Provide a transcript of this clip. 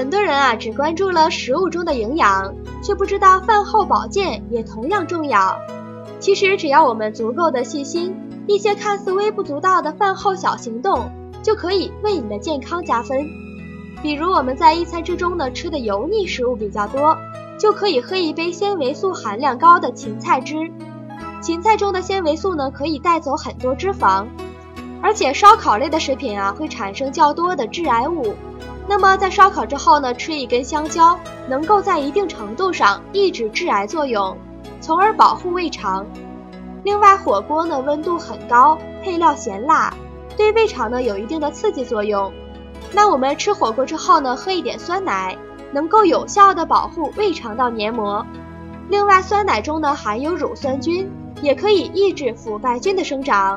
很多人啊只关注了食物中的营养，却不知道饭后保健也同样重要。其实只要我们足够的细心，一些看似微不足道的饭后小行动就可以为你的健康加分。比如我们在一餐之中呢吃的油腻食物比较多，就可以喝一杯纤维素含量高的芹菜汁。芹菜中的纤维素呢可以带走很多脂肪，而且烧烤类的食品啊会产生较多的致癌物。那么在烧烤之后呢，吃一根香蕉能够在一定程度上抑制致癌作用，从而保护胃肠。另外火锅呢温度很高，配料咸辣，对胃肠呢有一定的刺激作用。那我们吃火锅之后呢喝一点酸奶，能够有效的保护胃肠道黏膜。另外酸奶中呢含有乳酸菌，也可以抑制腐败菌的生长。